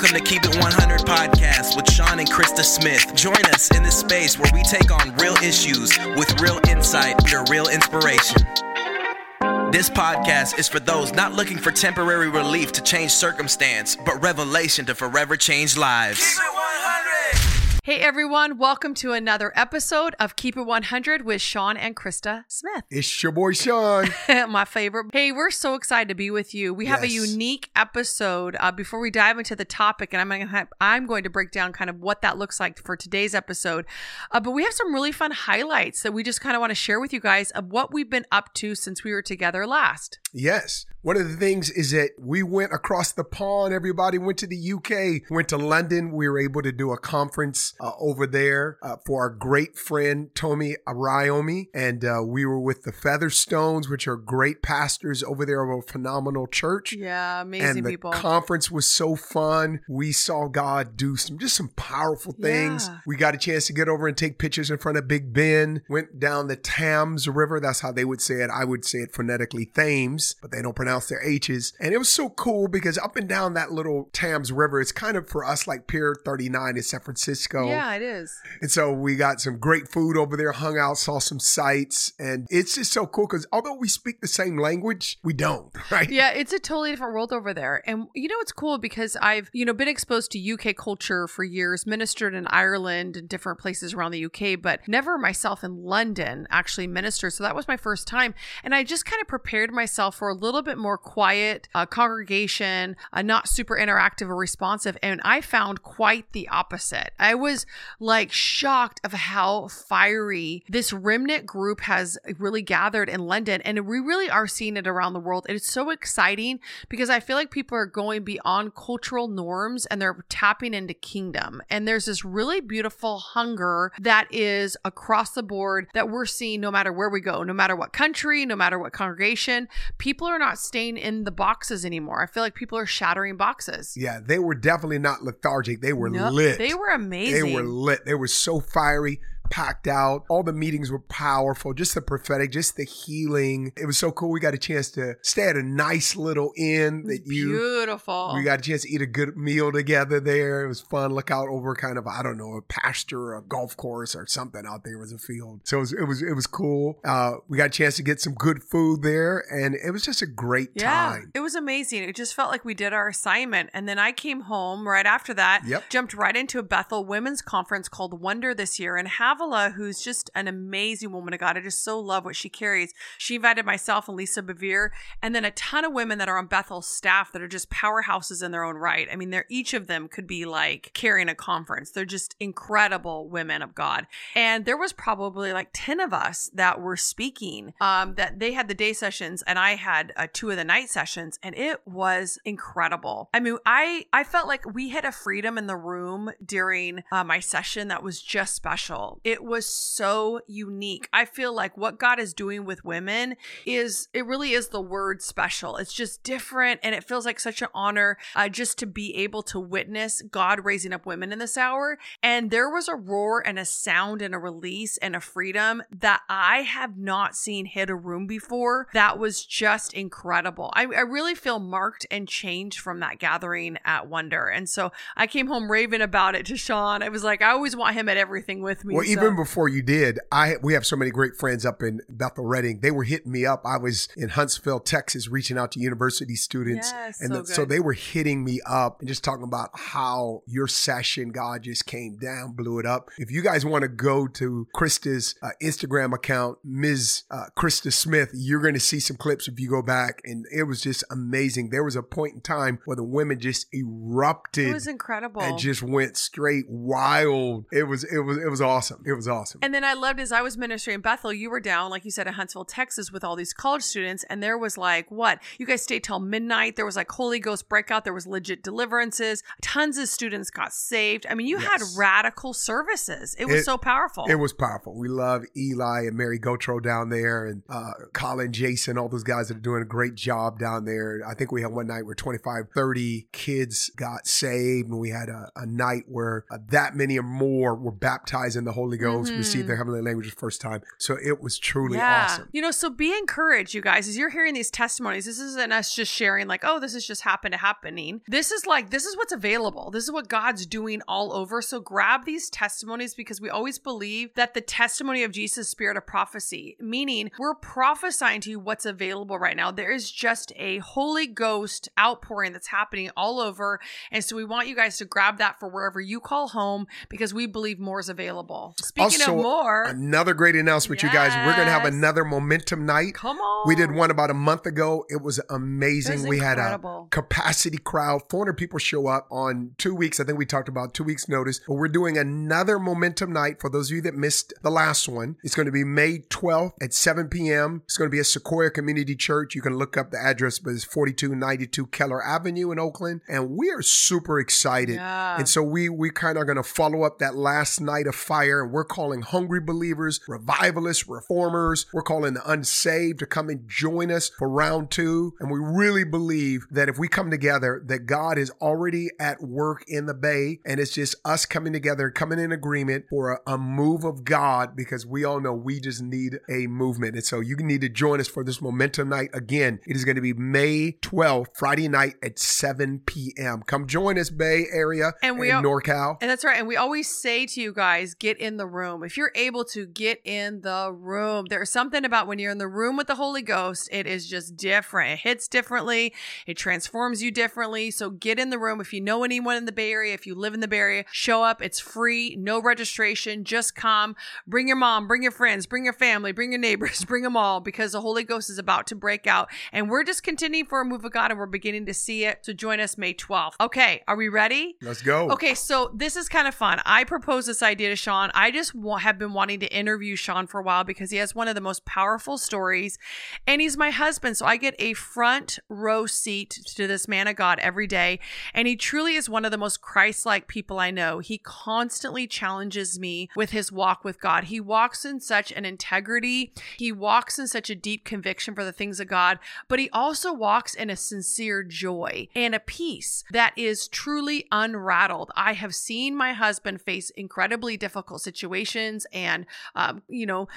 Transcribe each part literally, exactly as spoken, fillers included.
Welcome to Keep It one hundred Podcast with Sean and Krista Smith. Join us in this space where we take on real issues with real insight under real inspiration. This podcast is for those not looking for temporary relief to change circumstance, but revelation to forever change lives. Keep it one hundred! Hey everyone, welcome to another episode of Keep It one hundred with Sean and Krista Smith. It's your boy Sean. My favorite. Hey, we're so excited to be with you. We have yes. a unique episode uh, before we dive into the topic, and I'm going to have, I'm going to break down kind of what that looks like for today's episode. Uh, but we have some really fun highlights that we just kind of want to share with you guys of what we've been up to since we were together last. Yes. One of the things is that we went across the pond. Everybody went to the U K, went to London. We were able to do a conference uh, over there uh, for our great friend, Tommy Arayomi. And uh, we were with the Featherstones, which are great pastors over there of a phenomenal church. Yeah, amazing and the people. The conference was so fun. We saw God do some just some powerful things. Yeah. We got a chance to get over and take pictures in front of Big Ben. Went down the Thames River. That's how they would say it. I would say it phonetically, Thames, but they don't pronounce their H's. And it was so cool because up and down that little Thames River, it's kind of for us like Pier Thirty Nine in San Francisco. Yeah, it is. And so we got some great food over there, hung out, saw some sights. And it's just so cool because although we speak the same language, we don't, right? Yeah, it's a totally different world over there. And you know, it's cool because I've, you know, been exposed to U K culture for years, ministered in Ireland and different places around the U K, but never myself in London actually ministered. So that was my first time. And I just kind of prepared myself for a little bit more more quiet uh, congregation, uh, not super interactive or responsive. And I found quite the opposite. I was like shocked of how fiery this remnant group has really gathered in London. And we really are seeing it around the world. And it's so exciting because I feel like people are going beyond cultural norms and they're tapping into kingdom. And there's this really beautiful hunger that is across the board that we're seeing no matter where we go, no matter what country, no matter what congregation. People are not staying in the boxes anymore. I feel like people are shattering boxes. Yeah, they were definitely not lethargic. They were nope, lit. They were amazing. They were lit. They were so fiery, packed out. All the meetings were powerful. Just the prophetic, just the healing. It was so cool. We got a chance to stay at a nice little inn that you... Beautiful. We got a chance to eat a good meal together there. It was fun. Look out over kind of, I don't know, a pasture or a golf course or something out there was a field. So it was, it was, it was cool. Uh, we got a chance to get some good food there and it was just a great yeah, time. It was amazing. It just felt like we did our assignment. And then I came home right after that, yep. jumped right into a Bethel Women's Conference called Wonder this year and have who's just an amazing woman of God. I just so love what she carries. She invited myself and Lisa Bevere, and then a ton of women that are on Bethel staff that are just powerhouses in their own right. I mean, they're each of them could be like carrying a conference. They're just incredible women of God. And there was probably like ten of us that were speaking, um, that they had the day sessions and I had uh, two of the night sessions, and it was incredible. I mean, I, I felt like we had a freedom in the room during uh, my session that was just special. It was so unique. I feel like what God is doing with women is, it really is the word special. It's just different. And it feels like such an honor uh, just to be able to witness God raising up women in this hour. And there was a roar and a sound and a release and a freedom that I have not seen hit a room before. That was just incredible. I, I really feel marked and changed from that gathering at Wonder. And so I came home raving about it to Sean. I was like, I always want him at everything with me. Well, so. Even before you did, I we have so many great friends up in Bethel Redding. They were hitting me up. I was in Huntsville, Texas, reaching out to university students. Yes, and so, the, so they were hitting me up and just talking about how your session, God just came down, blew it up. If you guys want to go to Krista's uh, Instagram account, Miz Uh, Krista Smith, you're going to see some clips if you go back. And it was just amazing. There was a point in time where the women just erupted. It was incredible. And just went straight wild. It was, it was, it was awesome. It was awesome. And then I loved as I was ministering in Bethel, you were down, like you said, in Huntsville, Texas with all these college students. And there was like, what? You guys stayed till midnight. There was like Holy Ghost breakout. There was legit deliverances. Tons of students got saved. I mean, you yes. had radical services. It was it, so powerful. It was powerful. We love Eli and Mary Gautreaux down there and uh, Colin, Jason, all those guys that are doing a great job down there. I think we had one night where twenty-five, thirty kids got saved. And we had a, a night where uh, that many or more were baptized in the Holy go mm-hmm. receive their heavenly language the first time. So it was truly yeah. awesome. You know, so be encouraged, you guys, as you're hearing these testimonies. This isn't us just sharing like, oh, this has just happened to happening. This is like, this is what's available. This is what God's doing all over. So grab these testimonies, because we always believe that the testimony of Jesus is spirit of prophecy, meaning we're prophesying to you what's available right now. There is just a Holy Ghost outpouring that's happening all over. And so we want you guys to grab that for wherever you call home, because we believe more is available. Speaking also, of more. Another great announcement, yes. you guys. We're going to have another Momentum Night. Come on. We did one about a month ago. It was amazing. It was we incredible. Had a capacity crowd. four hundred people show up on two weeks. I think we talked about two weeks notice. But we're doing another Momentum Night. For those of you that missed the last one, it's going to be May twelfth at seven p.m. It's going to be at Sequoia Community Church. You can look up the address, but it's forty-two ninety-two Keller Avenue in Oakland. And we are super excited. Yeah. And so we, we kind of are going to follow up that last night of fire. And we're calling hungry believers, revivalists, reformers. We're calling the unsaved to come and join us for round two. And we really believe that if we come together, that God is already at work in the Bay. And it's just us coming together, coming in agreement for a, a move of God, because we all know we just need a movement. And so you need to join us for this Momentum Night. Again, it is going to be May twelfth, Friday night at seven p.m. Come join us, Bay Area and, we and all, NorCal. And that's right. And we always say to you guys, get in the room. If you're able to, get in the room. There's something about when you're in the room with the Holy Ghost, it is just different. It hits differently. It transforms you differently. So get in the room. If you know anyone in the Bay Area, if you live in the Bay Area, show up. It's free. No registration. Just come. Bring your mom. Bring your friends. Bring your family. Bring your neighbors. Bring them all, because the Holy Ghost is about to break out. And we're just continuing for a move of God, and we're beginning to see it. So join us May twelfth. Okay. Are we ready? Let's go. Okay. So this is kind of fun. I proposed this idea to Sean. I just wa- have been wanting to interview Sean for a while, because he has one of the most powerful stories, and he's my husband. So I get a front row seat to this man of God every day. And he truly is one of the most Christ-like people I know. He constantly challenges me with his walk with God. He walks in such an integrity. He walks in such a deep conviction for the things of God, but he also walks in a sincere joy and a peace that is truly unrattled. I have seen my husband face incredibly difficult situations and, um, you know,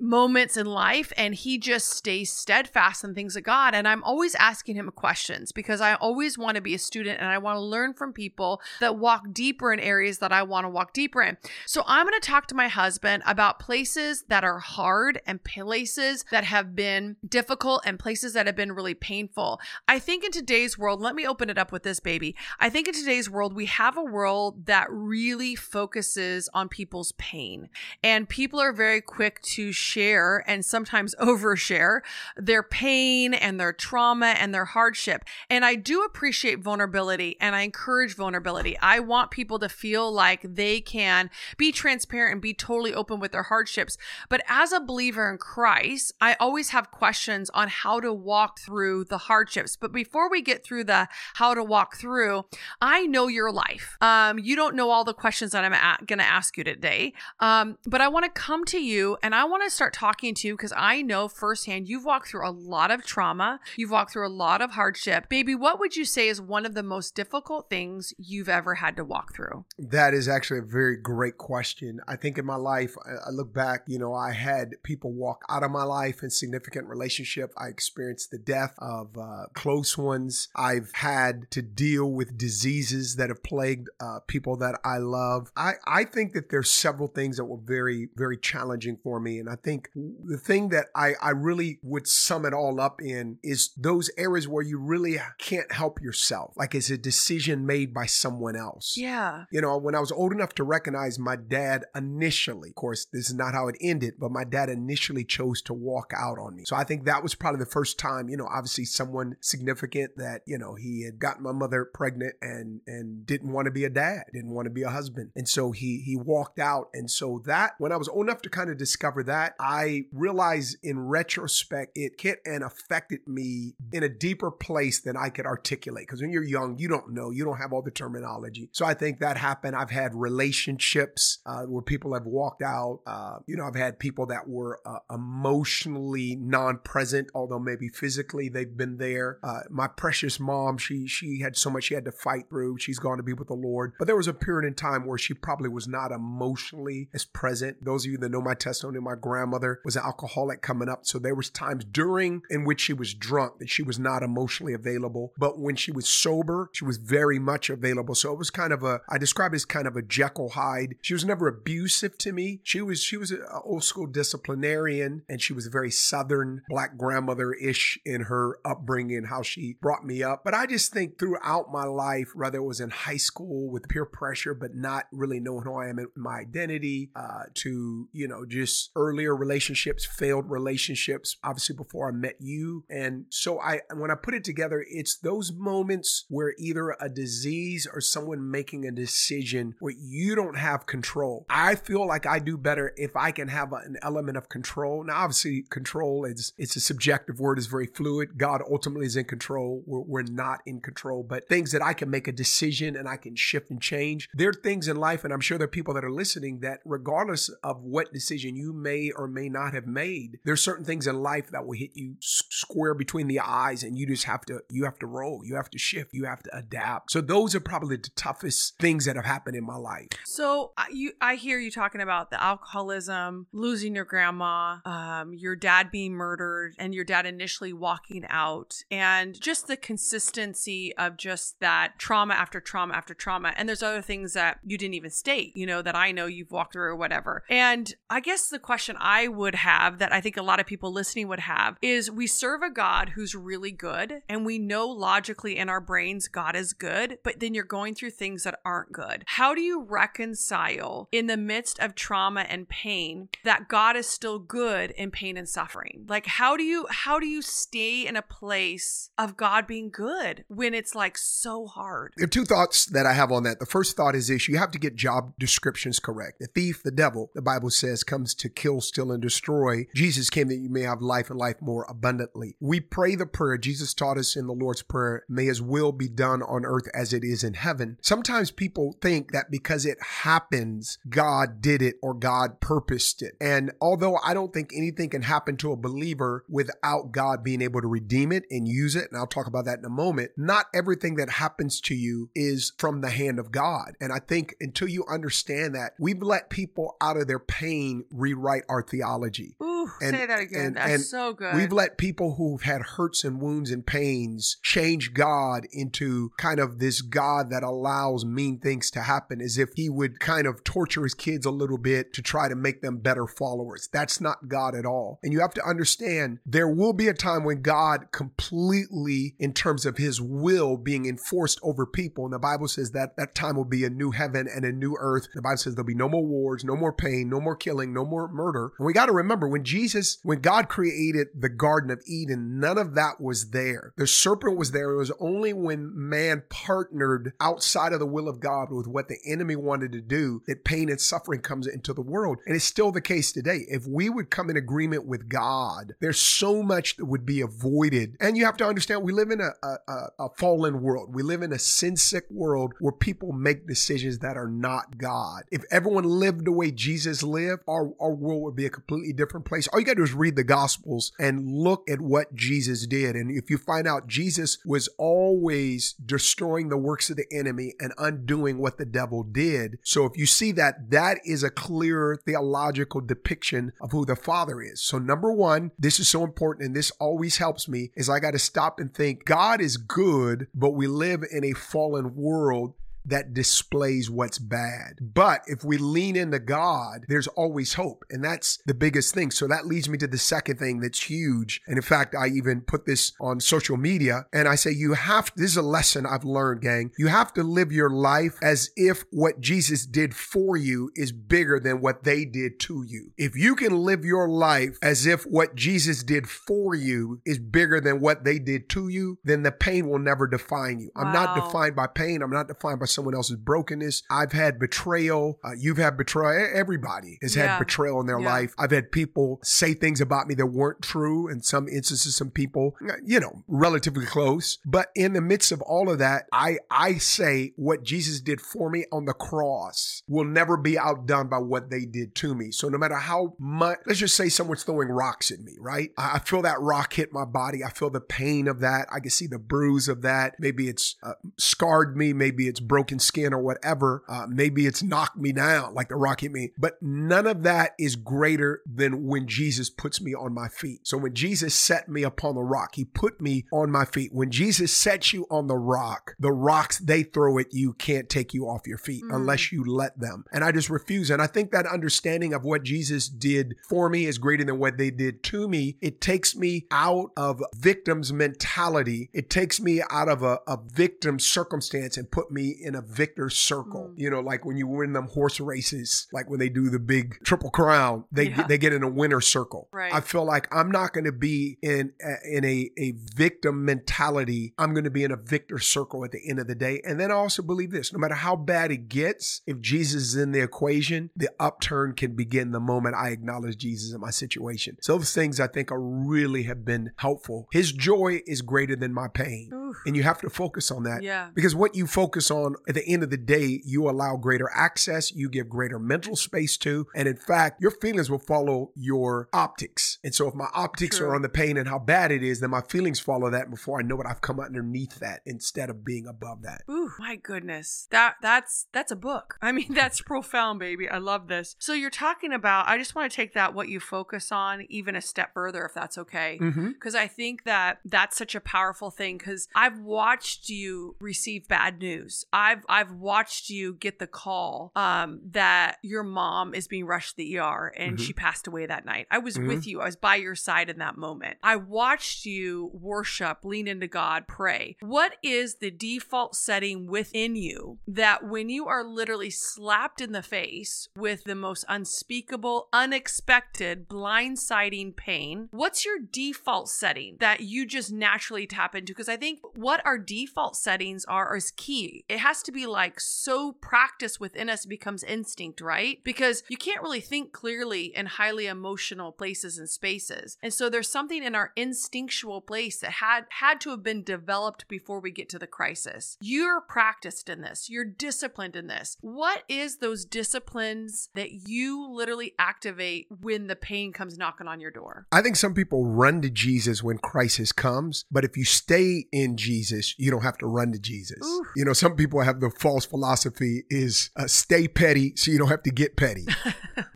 moments in life, and he just stays steadfast in things of God. And I'm always asking him questions, because I always want to be a student and I want to learn from people that walk deeper in areas that I want to walk deeper in. So I'm going to talk to my husband about places that are hard and places that have been difficult and places that have been really painful. I think in today's world, let me open it up with this, baby. I think in today's world, we have a world that really focuses on people's pain, and people are very quick to share and sometimes overshare their pain and their trauma and their hardship. And I do appreciate vulnerability, and I encourage vulnerability. I want people to feel like they can be transparent and be totally open with their hardships. But as a believer in Christ, I always have questions on how to walk through the hardships. But before we get through the how to walk through, I know your life. Um, you don't know all the questions that I'm a- going to ask you today. Um, but I want to come to you, and I want to start talking to you, because I know firsthand you've walked through a lot of trauma. You've walked through a lot of hardship. Baby, what would you say is one of the most difficult things you've ever had to walk through? That is actually a very great question. I think in my life, I, I look back, you know, I had people walk out of my life in significant relationship. I experienced the death of uh, close ones. I've had to deal with diseases that have plagued uh, people that I love. I, I think that there's several things that were very, very challenging for me. And I think the thing that I, I really would sum it all up in is those areas where you really can't help yourself. Like it's a decision made by someone else. Yeah. You know, when I was old enough to recognize my dad initially, of course, this is not how it ended, but my dad initially chose to walk out on me. So I think that was probably the first time, you know, obviously someone significant that, you know, he had gotten my mother pregnant and and didn't want to be a dad, didn't want to be a husband. And so he he walked out. And so that, when I was old enough to kind of discover that, I realized in retrospect, it hit and affected me in a deeper place than I could articulate. Because when you're young, you don't know, you don't have all the terminology. So I think that happened. I've had relationships uh, where people have walked out. Uh, you know, I've had people that were uh, emotionally non-present, although maybe physically they've been there. Uh, my precious mom, she she had so much she had to fight through. She's gone to be with the Lord. But there was a period in time where she probably was not emotionally emotionally is present. Those of you that know my testimony, my grandmother was an alcoholic coming up. So there was times during in which she was drunk that she was not emotionally available. But when she was sober, she was very much available. So it was kind of a, I describe it as kind of a Jekyll Hyde. She was never abusive to me. She was, she was an old school disciplinarian, and she was a very Southern Black grandmother-ish in her upbringing, how she brought me up. But I just think throughout my life, whether it was in high school with peer pressure, but not really knowing who I am in my identity, uh, to, you know, just earlier relationships, failed relationships, obviously before I met you. And so I, when I put it together, it's those moments where either a disease or someone making a decision where you don't have control. I feel like I do better if I can have a, an element of control. Now, obviously control is, it's a subjective word, is very fluid. God ultimately is in control. We're, we're not in control, but things that I can make a decision and I can shift and change. There are things in life, and I'm sure there are people that are listening, that regardless of what decision you may or may not have made, there's certain things in life that will hit you square between the eyes, and you just have to, you have to roll, you have to shift, you have to adapt. So those are probably the toughest things that have happened in my life. So you, I hear you talking about the alcoholism, losing your grandma, um, your dad being murdered, and your dad initially walking out, and just the consistency of just that trauma after trauma after trauma. And there's other things that you didn't even state, you know, that I know you've walked through or whatever. And I guess the question I would have, that I think a lot of people listening would have, is we serve a God who's really good, and we know logically in our brains God is good, but then you're going through things that aren't good. How do you reconcile in the midst of trauma and pain that God is still good in pain and suffering? Like, how do you how do you stay in a place of God being good when it's like so hard? There are two thoughts that I have on that. The first thought is this: you have to get job descriptions correct. The thief, the devil, the Bible says, comes to kill, steal, and destroy. Jesus came that you may have life and life more abundantly. We pray the prayer Jesus taught us in the Lord's Prayer: may his will be done on earth as it is in heaven. Sometimes people think that because it happens, God did it or God purposed it. And although I don't think anything can happen to a believer without God being able to redeem it and use it, and I'll talk about that in a moment, not everything that happens to you is from the hand of God. And I think until you understand that, we've let people out of their pain rewrite our theology. Ooh, and, say that again. And, That's and so good. We've let people who've had hurts and wounds and pains change God into kind of this God that allows mean things to happen, as if he would kind of torture his kids a little bit to try to make them better followers. That's not God at all. And you have to understand, there will be a time when God completely, in terms of his will being enforced over people, and the Bible says that that time will be a new heaven and a new earth. The Bible says there'll be no more wars, no more pain, no more killing, no more murder. And we got to remember, when Jesus, when God created the Garden of Eden, none of that was there. The serpent was there. It was only when man partnered outside of the will of God with what the enemy wanted to do that pain and suffering comes into the world. And it's still the case today. If we would come in agreement with God, there's so much that would be avoided. And you have to understand, we live in a, a, a fallen world. We live in a sin-sick world where people make decisions that are not God. If everyone lived the way Jesus lived, our, our world would be a completely different place. All you got to do is read the Gospels and look at what Jesus did. And if you find out, Jesus was always destroying the works of the enemy and undoing what the devil did. So if you see that, that is a clear theological depiction of who the Father is. So number one, this is so important, and this always helps me, is I got to stop and think, God is good, but we live in a fallen world that displays what's bad. But if we lean into God, there's always hope. And that's the biggest thing. So that leads me to the second thing that's huge. And in fact, I even put this on social media, and I say, you have, this is a lesson I've learned, gang. You have to live your life as if what Jesus did for you is bigger than what they did to you. If you can live your life as if what Jesus did for you is bigger than what they did to you, then the pain will never define you. Wow. I'm not defined by pain. I'm not defined by someone else's brokenness. I've had betrayal. Uh, you've had betrayal. Everybody has yeah. had betrayal in their yeah. life. I've had people say things about me that weren't true. In some instances, some people, you know, relatively close. But in the midst of all of that, I, I say what Jesus did for me on the cross will never be outdone by what they did to me. So no matter how much, let's just say someone's throwing rocks at me, right? I, I feel that rock hit my body. I feel the pain of that. I can see the bruise of that. Maybe it's uh, scarred me. Maybe it's broken broken skin or whatever. Uh, maybe it's knocked me down, like the rock hit me. But none of that is greater than when Jesus puts me on my feet. So when Jesus set me upon the rock, he put me on my feet. When Jesus sets you on the rock, the rocks they throw at you can't take you off your feet mm-hmm. unless you let them. And I just refuse. And I think that understanding of what Jesus did for me is greater than what they did to me. It takes me out of victim's mentality. It takes me out of a, a victim circumstance and put me in a victor circle. Mm-hmm. You know, like when you win them horse races, like when they do the big triple crown, they yeah. they get in a winner circle. Right. I feel like I'm not going to be in a, in a, a victim mentality. I'm going to be in a victor circle at the end of the day. And then I also believe this, no matter how bad it gets, if Jesus is in the equation, the upturn can begin the moment I acknowledge Jesus in my situation. So those things I think are really have been helpful. His joy is greater than my pain. Oof. And you have to focus on that. Yeah. Because what you focus on at the end of the day, you allow greater access, you give greater mental space to, and in fact, your feelings will follow your optics. And so if my optics True. Are on the pain and how bad it is, then my feelings follow that before I know it, I've come underneath that instead of being above that. Ooh, my goodness. That that's that's a book. I mean, that's profound, baby. I love this. So you're talking about, I just want to take that what you focus on even a step further, if that's okay. Mm-hmm. Because I think that that's such a powerful thing because I've watched you receive bad news. I've I've watched you get the call um, that your mom is being rushed to the E R and mm-hmm. she passed away that night. I was mm-hmm. with you. I was by your side in that moment. I watched you worship, lean into God, pray. What is the default setting within you that when you are literally slapped in the face with the most unspeakable, unexpected, blindsiding pain, what's your default setting that you just naturally tap into? Because I think what our default settings are is key. It has to be like so practiced within us becomes instinct, right? Because you can't really think clearly in highly emotional places and spaces. And so there's something in our instinctual place that had, had to have been developed before we get to the crisis. You're practiced in this. You're disciplined in this. What is those disciplines that you literally activate when the pain comes knocking on your door? I think some people run to Jesus when crisis comes, but if you stay in Jesus, you don't have to run to Jesus. Ooh. You know, some people have the false philosophy is uh, stay petty so you don't have to get petty.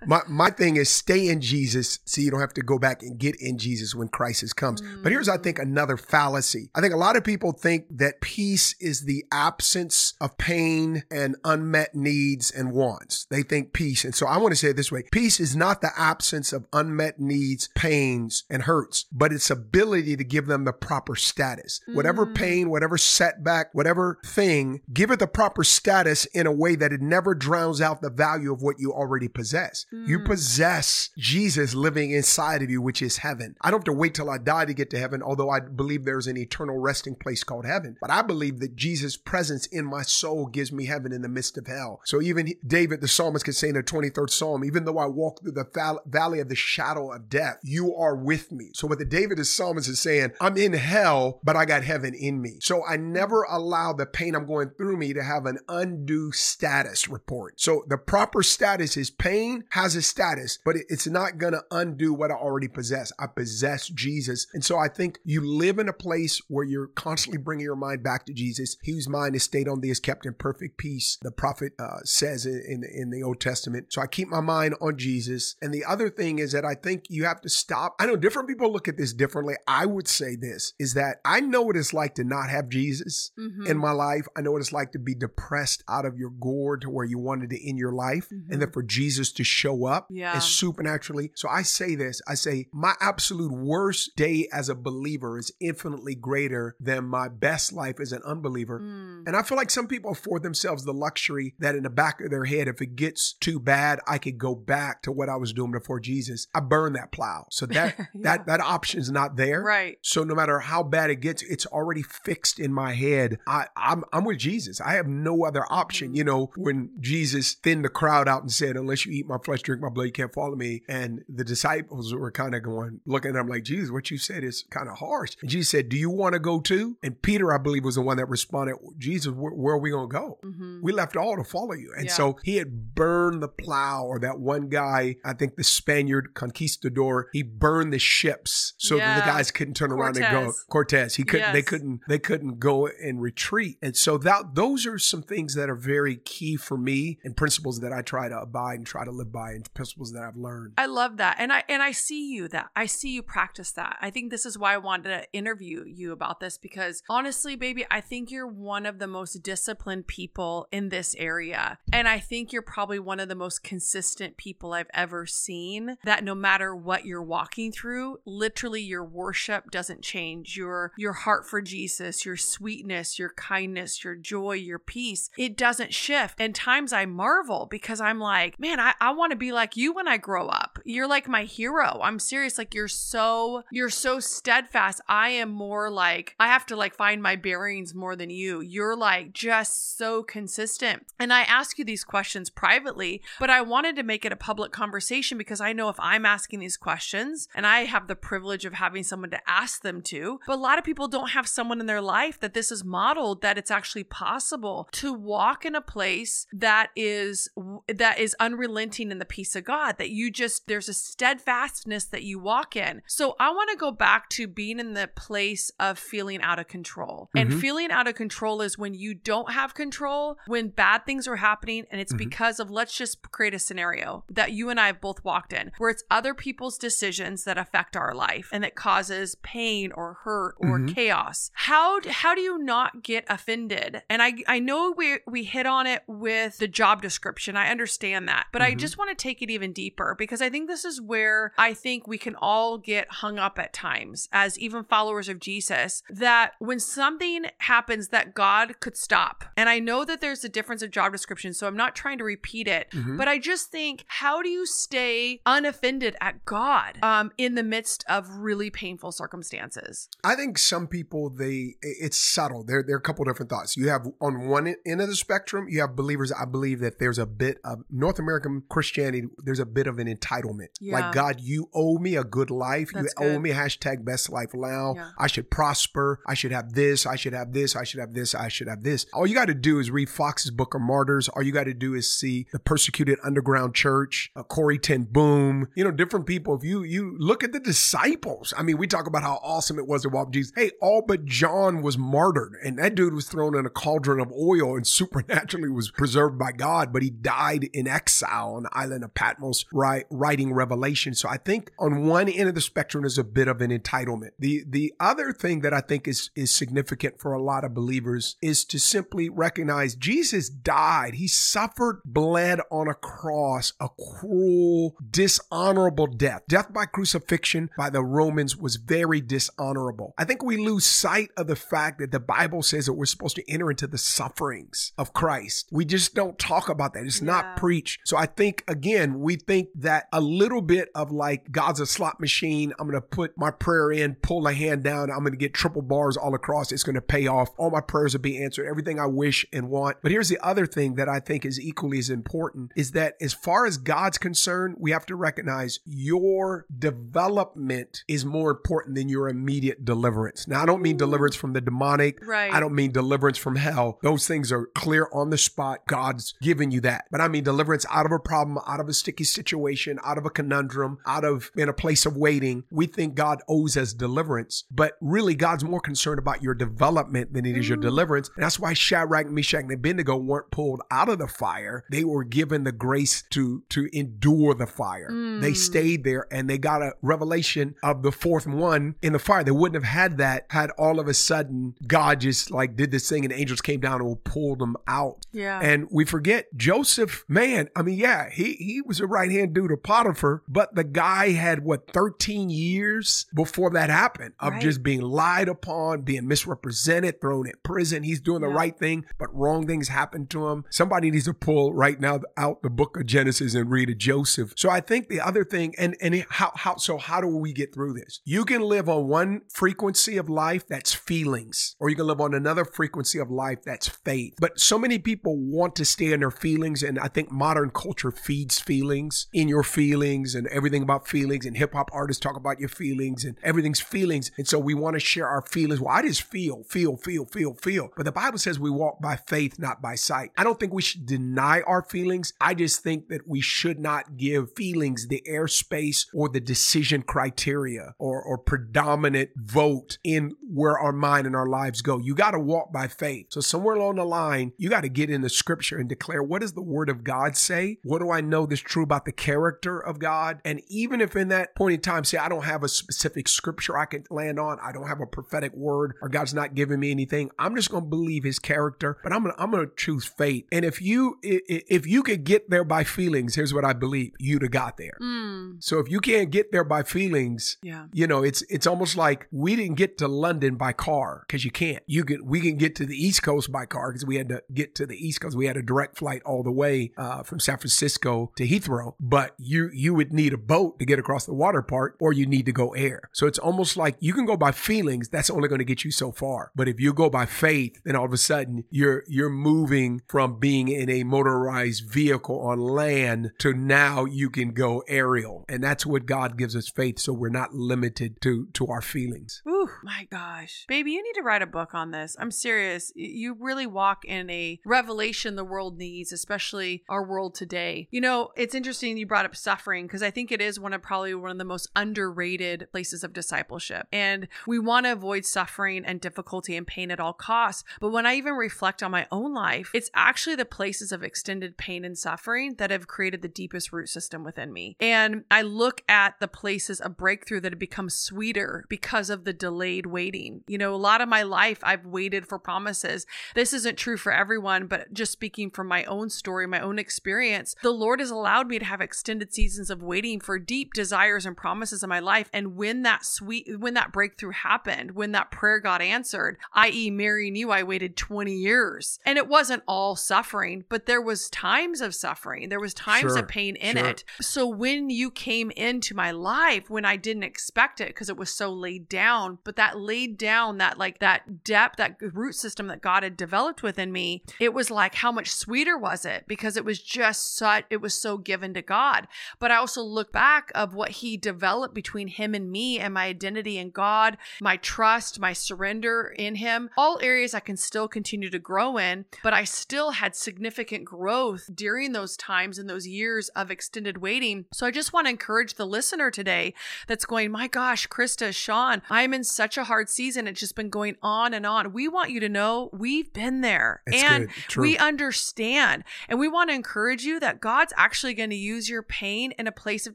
my my thing is stay in Jesus so you don't have to go back and get in Jesus when crisis comes. Mm. But here's, I think, another fallacy. I think a lot of people think that peace is the absence of pain and unmet needs and wants. They think peace. And so I want to say it this way. Peace is not the absence of unmet needs, pains, and hurts, but its ability to give them the proper status. Mm. Whatever pain, whatever setback, whatever thing, give it the proper status in a way that it never drowns out the value of what you already possess. Mm. You possess Jesus living inside of you, which is heaven. I don't have to wait till I die to get to heaven, although I believe there's an eternal resting place called heaven. But I believe that Jesus' presence in my soul gives me heaven in the midst of hell. So even David, the psalmist, could say in the twenty-third Psalm, even though I walk through the valley of the shadow of death, you are with me. So what the David, the psalmist, is saying, I'm in hell, but I got heaven in me. So I never allow the pain I'm going through me to have an undue status report. So the proper status is pain has a status, but it's not going to undo what I already possess. I possess Jesus. And so I think you live in a place where you're constantly bringing your mind back to Jesus. He whose mind is stayed on thee is kept in perfect peace, the prophet uh, says in, in, in the Old Testament. So I keep my mind on Jesus. And the other thing is that I think you have to stop. I know different people look at this differently. I would say this is that I know what it's like to not have Jesus mm-hmm. in my life. I know what it's like to be depressed out of your gourd to where you wanted to end your life mm-hmm. and then for Jesus to show up yeah. is supernaturally. So I say this, I say my absolute worst day as a believer is infinitely greater than my best life as an unbeliever. Mm. And I feel like some people afford themselves the luxury that in the back of their head, if it gets too bad, I could go back to what I was doing before Jesus. I burned that plow. So that, yeah. that, that option's not there. Right. So no matter how bad it gets, it's already fixed in my head. I, I'm, I'm with Jesus. I have no other option. You know, when Jesus thinned the crowd out and said, unless you eat my flesh, drink my blood, you can't follow me. And the disciples were kind of going, looking at him like, Jesus, what you said is kind of harsh. And Jesus said, do you want to go too? And Peter, I believe, was the one that responded, Jesus, where, where are we going to go? Mm-hmm. We left all to follow you. And yeah. so he had burned the plow, or that one guy, I think the Spaniard conquistador, he burned the ships so yeah. that the guys couldn't turn Cortez. around and go. Cortez. He couldn't, yes. they couldn't, they couldn't go and retreat. And so that, those are some things that are very key for me and principles that I try to abide and try to live by and principles that I've learned. I love that. And I, and I see you that I see you practice that. I think this is why I wanted to interview you about this, because honestly, baby, I think you're one of the most disciplined people in this area. And I think you're probably one of the most consistent people I've ever seen, that no matter what you're walking through, literally your worship doesn't change. Your, your heart for Jesus, your sweetness, your kindness, your joy, your peace, it doesn't shift. And times I marvel because I'm like, man, I, I want to be like you when I grow up. You're like my hero. I'm serious. Like you're so, you're so steadfast. I am more like, I have to like find my bearings more than you. You're like just so consistent. And I ask you these questions privately, but I wanted to make it a public conversation because I know if I'm asking these questions, and I have the privilege of having someone to ask them to, but a lot of people don't have someone in their life that this is modeled, that it's actually possible to walk in a place that is, that is unrelenting in the peace of God, that you just, there's a steadfastness that you walk in. So I want to go back to being in the place of feeling out of control. Mm-hmm. And feeling out of control is when you don't have control, when bad things are happening, and it's mm-hmm. because of, let's just create a scenario that you and I have both walked in, where it's other people's decisions that affect our life and that causes pain or hurt or mm-hmm. chaos. How how do you not get offended? And I, I know we we hit on it with the job description. I understand that, but mm-hmm. I just want to take it even deeper, because I think this is where I think we can all get hung up at times as even followers of Jesus, that when something happens that God could stop. And I know that there's a difference of job description, so I'm not trying to repeat it, mm-hmm. but I just think, how do you stay unoffended at God um, in the midst of really painful circumstances? I think some people, they it's subtle. There, there are a couple different thoughts. You have on one end of the spectrum, you have believers. I believe that there's a bit of North American Christianity, there's a bit of an entitlement. Yeah. Like, God, you owe me a good life. That's you good. owe me hashtag best life now. Yeah. I should prosper. I should have this. I should have this. I should have this. I should have this. All you got to do is read Fox's Book of Martyrs. All you got to do is see the persecuted underground church, uh, Corey Ten Boom, you know, different people. If you, you look at the disciples, I mean, we talk about how awesome it was to walk with Jesus. Hey, all but John was martyred, and that dude was thrown in a cauldron of oil and supernaturally was preserved by God, but he died in exile on the island of Patmos, right, writing Revelation. So I think on one end of the spectrum is a bit of an entitlement. The the other thing that I think is, is significant for a lot of believers is to simply recognize Jesus died. He suffered, bled on a cross, a cruel, dishonorable death. Death by crucifixion by the Romans was very dishonorable. I think we lose sight of the fact that the Bible says that we're supposed to enter into the sufferings of Christ. We just don't talk about that. It's yeah. not preached. So I think, again, we think that a little bit of like God's a slot machine. I'm going to put my prayer in, pull a hand down. I'm going to get triple bars all across. It's going to pay off. All my prayers will be answered. Everything I wish and want. But here's the other thing that I think is equally as important is that as far as God's concerned, we have to recognize your development is more important than your immediate deliverance. Now, I don't mean deliverance from the demonic. Right. I don't mean deliverance from hell. Those things are clear on the spot. God's given you that. But I mean deliverance out of a problem, out of a sticky situation, out of a conundrum, out of in a place of waiting. We think God owes us deliverance, but really God's more concerned about your development than it is your deliverance. And that's why Shadrach, Meshach, and Abednego weren't pulled out of the fire. They were given the grace to, to endure the fire. Mm. They stayed there and they got a revelation of the fourth one in the fire. They wouldn't have had that had all of a sudden God just like did this thing and angels came down and pulled them out. Yeah. And we forget Joseph, man, I mean, yeah, he, he was a right-hand dude of Potiphar. Potiphar, but the guy had, what, thirteen years before that happened of right. just being lied upon, being misrepresented, thrown in prison. He's doing yeah. the right thing, but wrong things happen to him. Somebody needs to pull right now out the book of Genesis and read it, Joseph. So I think the other thing, and, and how, how, so how do we get through this? You can live on one frequency of life that's feelings, or you can live on another frequency of life that's faith. But so many people want to stay in their feelings, and I think modern culture feeds feelings, in your feelings and everything about feelings, and hip hop artists talk about your feelings and everything's feelings. And so we want to share our feelings. Well, I just feel, feel, feel, feel, feel. But the Bible says we walk by faith, not by sight. I don't think we should deny our feelings. I just think that we should not give feelings the airspace or the decision criteria or, or predominant vote in where our mind and our lives go. You got to walk by faith. So somewhere along the line, you got to get into scripture and declare, what does the word of God say? What do I know that's true about the character of God? And even if in that point in time, say, I don't have a specific scripture I can land on, I don't have a prophetic word, or God's not giving me anything, I'm just going to believe his character, but I'm going to, I'm going to choose faith. And if you, if you could get there by feelings, here's what I believe, you'd have got there. Mm. So if you can't get there by feelings, yeah. you know, it's, it's almost like we didn't get to London by car, because you can't. You can, we can get to the East Coast by car, because we had to get to the East Coast. We had a direct flight all the way uh, from San Francisco to Heathrow, but you, you would need a boat to get across the water part, or you need to go air. So it's almost like you can go by feelings. That's only going to get you so far. But if you go by faith, then all of a sudden you're, you're moving from being in a motorized vehicle on land to now you can go aerial. And that's what God gives us, faith. So we're not limited to, to our feelings. Ooh, my gosh, baby, you need to write a book on this. I'm serious. You really walk in a revelation the world needs, especially our world today. You know, it's interesting you brought up suffering, because I think it is one of probably one of the most underrated places of discipleship. And we want to avoid suffering and difficulty and pain at all costs. But when I even reflect on my own life, it's actually the places of extended pain and suffering that have created the deepest root system within me. And I look at the places of breakthrough that have become sweeter because of the delayed waiting. You know, a lot of my life, I've waited for promises. This isn't true for everyone, but just speaking from my own story, my own experience, the Lord has allowed me to have extended seasons of waiting for deep desires and promises in my life. And when that sweet, when that breakthrough happened, when that prayer got answered, that is. Mary knew I waited twenty years, and it wasn't all suffering, but there was times of suffering. There was times sure, of pain in sure. it. So when you came into my life, when I didn't expect it, because it was so laid down, but that laid down, that like that depth, that root system that God had developed within me, it was like, how much sweeter was it? Because it was just such, it was so given to God. But I also look back of what he developed between him and me, and my identity in God, my trust, my surrender in him, all areas I can still continue to grow in, but I still had significant growth during those times and those years of extended waiting. So I just want to encourage the listener today that's going, my gosh, Krista, Sean, I'm in such a hard season. It's just been going on and on. We want you to know we've been there. It's and we understand. And we want to encourage you that God's actually going to use your pain in a place of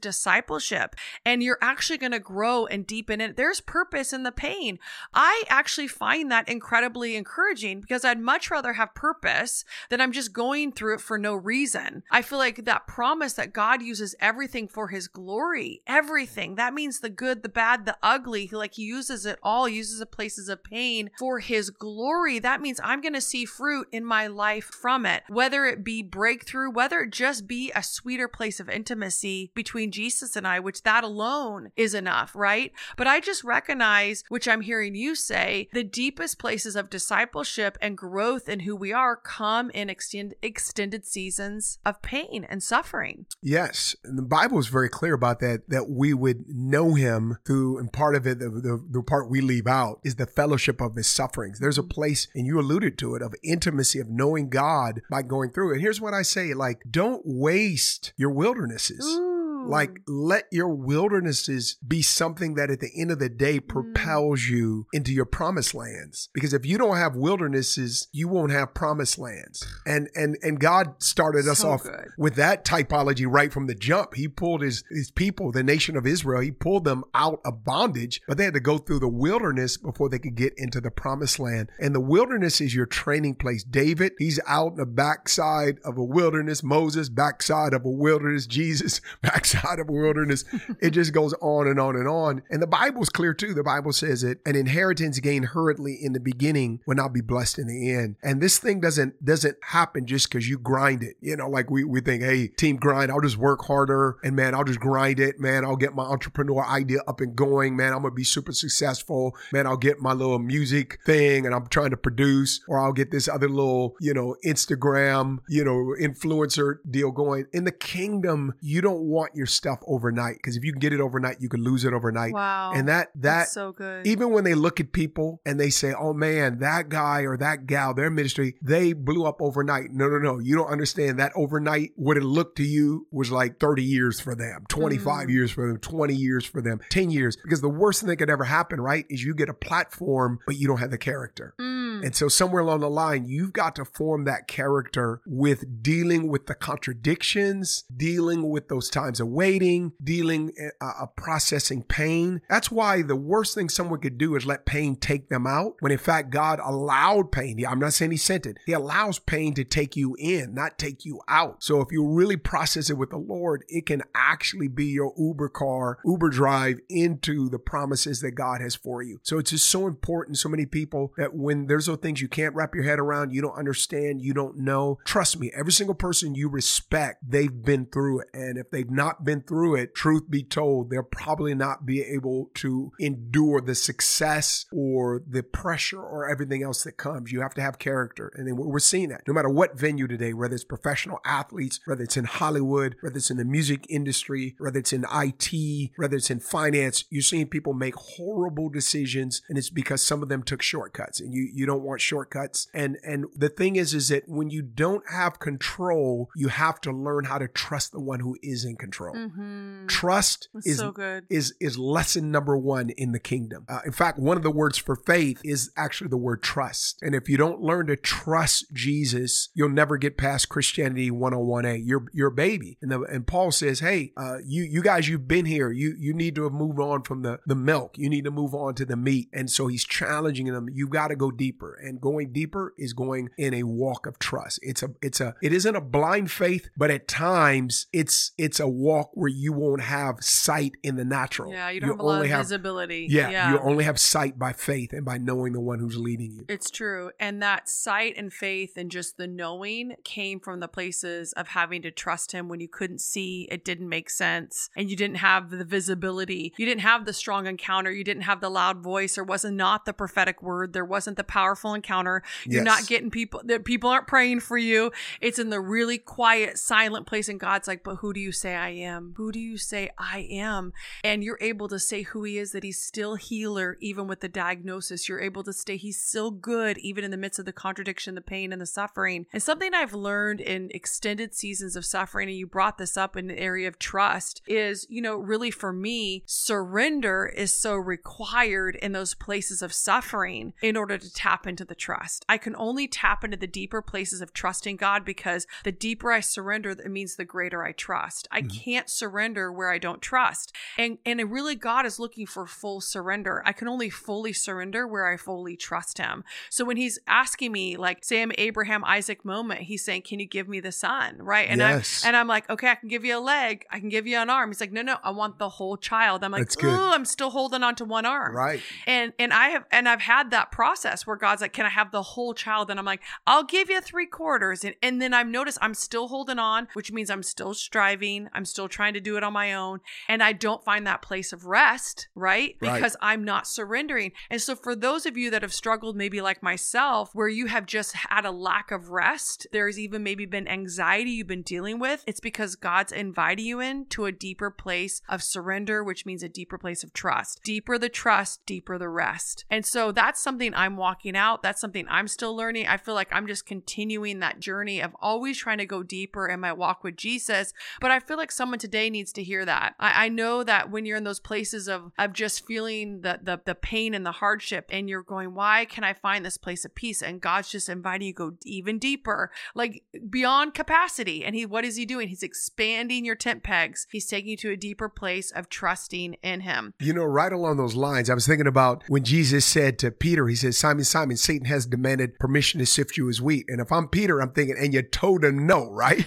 discipleship, and you're actually going to grow and deepen it. There's purpose in the pain. I actually find that incredibly encouraging, because I'd much rather have purpose than I'm just going through it for no reason. I feel like that promise that God uses everything for his glory, everything. That means the good, the bad, the ugly, like he uses it all, uses the places of pain for his glory. That means I'm going to see fruit in my life from it, whether it be breakthrough, whether it just be a sweeter place of intimacy between Jesus and I, which that alone is enough, right? But I just recognize, which I'm hearing you say, the deepest places of discipleship and growth in who we are come in extend, extended seasons of pain and suffering. Yes. And the Bible is very clear about that, that we would know him through, and part of it, the, the, the part we leave out is the fellowship of his sufferings. There's a place, and you alluded to it, of intimacy, of knowing God by going through it. And here's what I say, like, don't waste your wildernesses. Ooh. Like, let your wildernesses be something that at the end of the day propels you into your promised lands. Because if you don't have wildernesses, you won't have promised lands. And and and God started us so off good. With that typology right from the jump. He pulled his, his people, the nation of Israel, he pulled them out of bondage, but they had to go through the wilderness before they could get into the promised land. And the wilderness is your training place. David, he's out in the backside of a wilderness. Moses, backside of a wilderness. Jesus, backside outside of a wilderness. It just goes on and on and on. And the Bible's clear too. The Bible says it, an inheritance gained hurriedly in the beginning will not be blessed in the end. And this thing doesn't doesn't happen just because you grind it. You know, like we, we think, hey, team grind, I'll just work harder. And man, I'll just grind it. Man, I'll get my entrepreneur idea up and going. Man, I'm going to be super successful. Man, I'll get my little music thing and I'm trying to produce, or I'll get this other little, you know, Instagram, you know, influencer deal going. In the kingdom, you don't want your stuff overnight, because if you can get it overnight, you can lose it overnight. Wow. And that, that, that's so good. Even when they look at people and they say, oh man, that guy or that gal, their ministry, they blew up overnight. No, no, no. You don't understand that overnight, what it looked to you was like thirty years for them, twenty-five mm. years for them, twenty years for them, ten years. Because the worst thing that could ever happen, right, is you get a platform, but you don't have the character. Mm. And so somewhere along the line, you've got to form that character with dealing with the contradictions, dealing with those times of waiting, dealing uh, uh, processing pain. That's why the worst thing someone could do is let pain take them out, when in fact, God allowed pain. I'm not saying he sent it. He allows pain to take you in, not take you out. So if you really process it with the Lord, it can actually be your Uber car, Uber drive into the promises that God has for you. So it's just so important. So many people that when there's those things you can't wrap your head around, you don't understand, you don't know, trust me, every single person you respect, they've been through it. And if they've not been through it, truth be told, they'll probably not be able to endure the success or the pressure or everything else that comes. You have to have character. And then we're seeing that no matter what venue today, whether it's professional athletes, whether it's in Hollywood, whether it's in the music industry, whether it's in I T, whether it's in finance, you're seeing people make horrible decisions. And it's because some of them took shortcuts, and you, you don't want shortcuts. And, and the thing is, is that when you don't have control, you have to learn how to trust the one who is in control. Mm-hmm. Trust is, so good. is, is lesson number one in the kingdom. Uh, in fact, one of the words for faith is actually the word trust. And if you don't learn to trust Jesus, you'll never get past Christianity one oh one A. You're, you're a baby. And, the, and Paul says, hey, uh, you, you guys, you've been here. You, you need to have moved on from the, the milk. You need to move on to the meat. And so he's challenging them. You've got to go deeper, and going deeper is going in a walk of trust. It's a, it's a, it isn't a blind faith, but at times it's, it's a walk where you won't have sight in the natural. Yeah. You don't you have a lot of have, visibility. Yeah, yeah. You only have sight by faith and by knowing the one who's leading you. It's true. And that sight and faith and just the knowing came from the places of having to trust him when you couldn't see, it didn't make sense, and you didn't have the visibility. You didn't have the strong encounter. You didn't have the loud voice. There wasn't not the prophetic word. There wasn't the powerful encounter. You're yes. not getting people, that people aren't praying for you. It's in the really quiet, silent place. And God's like, but who do you say I am? Who do you say I am? And you're able to say who he is, that he's still healer, even with the diagnosis. You're able to stay. He's still good, even in the midst of the contradiction, the pain, and the suffering. And something I've learned in extended seasons of suffering, and you brought this up in the area of trust, is, you know, really for me, surrender is so required in those places of suffering in order to tap into the trust. I can only tap into the deeper places of trusting God, because the deeper I surrender, it means the greater I trust. I mm-hmm. can't surrender where I don't trust. And, and really God is looking for full surrender. I can only fully surrender where I fully trust him. So when he's asking me, like, say I'm Abraham, Isaac moment, he's saying, can you give me the son? Right. And yes. I'm, and I'm like, okay, I can give you a leg. I can give you an arm. He's like, no, no, I want the whole child. I'm like, ooh, I'm still holding on to one arm. Right. And, and I have, and I've had that process where God's like, can I have the whole child? And I'm like, I'll give you three quarters. And, and then I've noticed I'm still holding on, which means I'm still striving. I'm still trying to do it on my own. And I don't find that place of rest, right? Because right. I'm not surrendering. And so for those of you that have struggled, maybe like myself, where you have just had a lack of rest, there's even maybe been anxiety you've been dealing with. It's because God's inviting you in to a deeper place of surrender, which means a deeper place of trust. Deeper the trust, deeper the rest. And so that's something I'm walking out. That's something I'm still learning. I feel like I'm just continuing that journey of always trying to go deeper in my walk with Jesus. But I feel like someone today needs to hear that. I, I know that when you're in those places of, of just feeling the, the, the pain and the hardship, and you're going, why can I find this place of peace? And God's just inviting you to go even deeper, like beyond capacity. And he, what is he doing? He's expanding your tent pegs. He's taking you to a deeper place of trusting in him. You know, right along those lines, I was thinking about when Jesus said to Peter, he says, Simon, Simon, time, and Satan has demanded permission to sift you as wheat. And if I'm Peter, I'm thinking, and you told him no, right?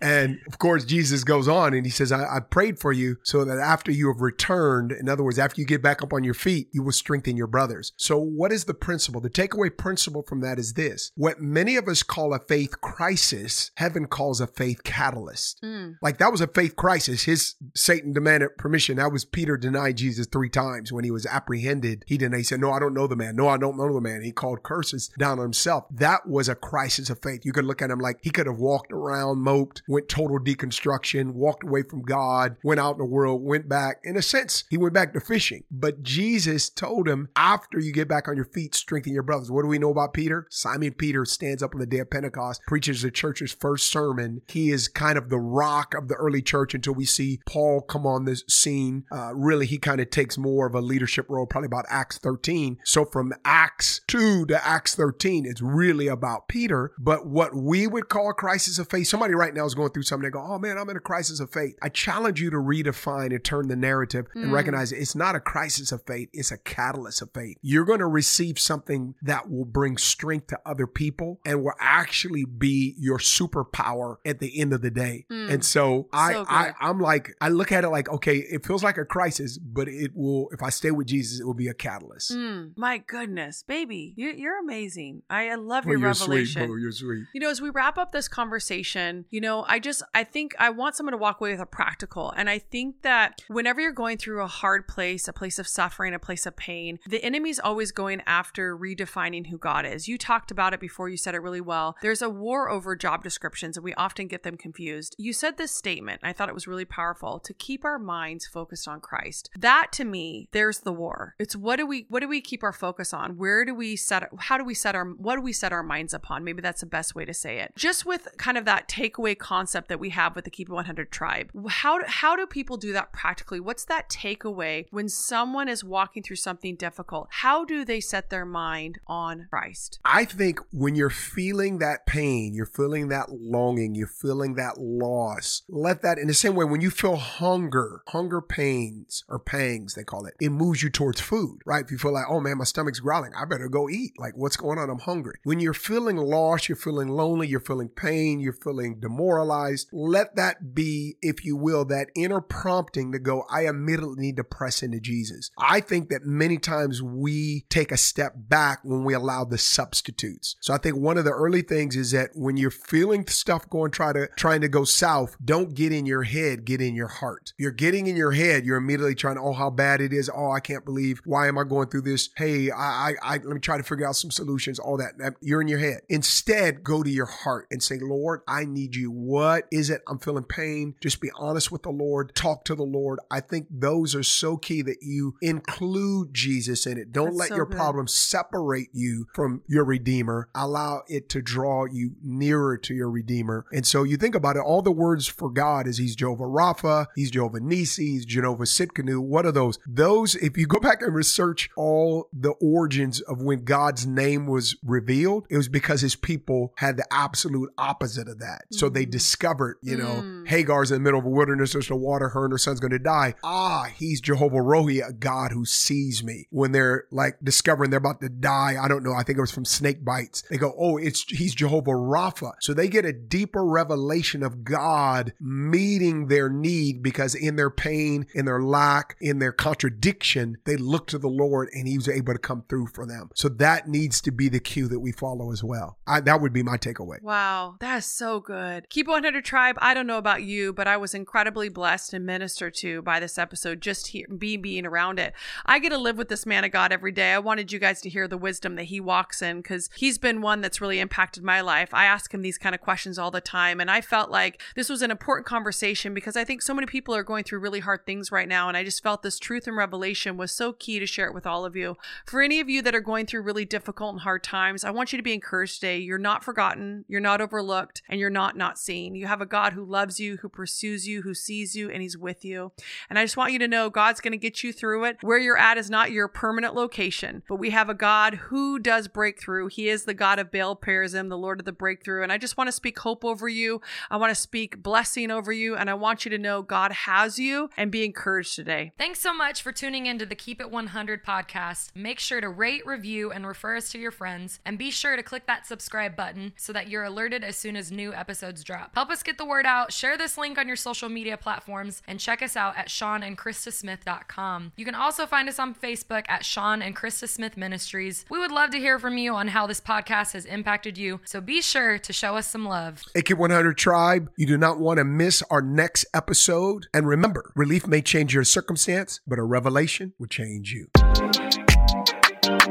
And of course, Jesus goes on and he says, I, I prayed for you so that after you have returned, in other words, after you get back up on your feet, you will strengthen your brothers. So what is the principle? The takeaway principle from that is this. What many of us call a faith crisis, heaven calls a faith catalyst. Mm. Like that was a faith crisis. His Satan demanded permission. That was Peter denied Jesus three times when he was apprehended. He denied. He said, no, I don't know the man. No, I don't know the man. He called curses down on himself. That was a crisis of faith. You could look at him like he could have walked around, moped, went total deconstruction, walked away from God, went out in the world, went back. In a sense, he went back to fishing. But Jesus told him, after you get back on your feet, strengthen your brothers. What do we know about Peter? Simon Peter stands up on the day of Pentecost, preaches the church's first sermon. He is kind of the rock of the early church until we see Paul come on the scene. Uh, really, he kind of takes more of a leadership role, probably about Acts thirteen. So from Acts two to Acts thirteen, it's really about Peter. But what we would call a crisis of faith, somebody right now is going through something, they go, oh man, I'm in a crisis of faith. I challenge you to redefine and turn the narrative mm. and recognize it's not a crisis of faith, it's a catalyst of faith. You're going to receive something that will bring strength to other people and will actually be your superpower at the end of the day. Mm. And so, I, so I, I'm like, I look at it like, okay, it feels like a crisis, but it will, if I stay with Jesus, it will be a catalyst. Mm. My goodness, baby, you're, you're amazing. I, I love well, your you're revelation. Sweet, well, you're sweet. You know, as we wrap up this conversation, you know, I just, I think I want someone to walk away with a practical. And I think that whenever you're going through a hard place, a place of suffering, a place of pain, the enemy's always going after redefining who God is. You talked about it before, you said it really well. There's a war over job descriptions and we often get them confused. You said this statement, I thought it was really powerful, to keep our minds focused on Christ. That to me, there's the war. It's what do we, what do we keep our focus on? Where do we set, how do we set our, what do we set our minds upon? Maybe that's the best way to say it. Just with kind of that takeaway concept that we have with the Keep It one hundred tribe. How do, how do people do that practically? What's that takeaway when someone is walking through something difficult? How do they set their mind on Christ? I think when you're feeling that pain, you're feeling that longing, you're feeling that loss, let that, in the same way, when you feel hunger, hunger pains or pangs, they call it, it moves you towards food, right? If you feel like, oh man, my stomach's growling, I better go eat. Like, what's going on? I'm hungry. When you're feeling lost, you're feeling lonely, you're feeling pain, you're feeling demoralized, let that be, if you will, that inner prompting to go, I immediately need to press into Jesus. I think that many times we take a step back when we allow the substitutes. So I think one of the early things is that when you're feeling stuff going, try to, trying to go south, don't get in your head, get in your heart. You're getting in your head, you're immediately trying to, oh, how bad it is. Oh, I can't believe, why am I going through this? Hey, I, I, I let me try to figure out some solutions, all that. You're in your head. Instead, go to your heart and say, Lord, I need you. What is it? I'm feeling pain. Just be honest with the Lord. Talk to the Lord. I think those are so key that you include Jesus in it. Don't That's let so your good. problem separate you from your Redeemer. Allow it to draw you nearer to your Redeemer. And so you think about it, all the words for God is he's Jehovah Rapha, he's Jehovah Nisi, he's Jehovah Sitkanu. What are those? Those, if you go back and research all the origins of when God's name was revealed, it was because his people had the absolute opposite of that. Mm-hmm. So they discovered, you know, mm. Hagar's in the middle of a wilderness, there's no water, her and her son's going to die. Ah, he's Jehovah Rohi, a God who sees me. When they're like discovering they're about to die, I don't know, I think it was from snake bites. They go, oh, it's he's Jehovah Rapha. So they get a deeper revelation of God meeting their need, because in their pain, in their lack, in their contradiction, they look to the Lord and he was able to come through for them. So that needs to be the cue that we follow as well. I, that would be my takeaway. Wow, that's so good. Keep one hundred Tribe, I don't know about you, but I was incredibly blessed and ministered to by this episode, just here, be, being around it. I get to live with this man of God every day. I wanted you guys to hear the wisdom that he walks in, because he's been one that's really impacted my life. I ask him these kind of questions all the time, and I felt like this was an important conversation because I think so many people are going through really hard things right now, and I just felt this truth and revelation was so key to share it with all of you. For any of you that are going through really difficult and hard times, I want you to be encouraged today. You're not forgotten, you're not overlooked, and you're not not seen. You have a God who loves you, who pursues you, who sees you, and he's with you. And I just want you to know God's going to get you through it. Where you're at is not your permanent location, but we have a God who does breakthrough. He is the God of Baal Perazim, the Lord of the breakthrough. And I just want to speak hope over you. I want to speak blessing over you. And I want you to know God has you, and be encouraged today. Thanks so much for tuning into the Keep It one hundred podcast. Make sure to rate, review, review, and refer us to your friends. And be sure to click that subscribe button so that you're alerted as soon as new episodes drop. Help us get the word out. Share this link on your social media platforms and check us out at sean and christa smith dot com. You can also find us on Facebook at Sean and Krista Smith Ministries. We would love to hear from you on how this podcast has impacted you, so be sure to show us some love. A K one hundred Tribe, you do not want to miss our next episode. And remember, relief may change your circumstance, but a revelation will change you.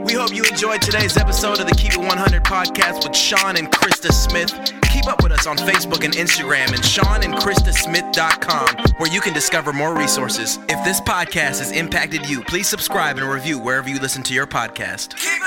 We hope you enjoyed today's episode of the Keep It one hundred Podcast with Sean and Krista Smith. Keep up with us on Facebook and Instagram and sean and christa smith dot com, where you can discover more resources. If this podcast has impacted you, please subscribe and review wherever you listen to your podcast. Keep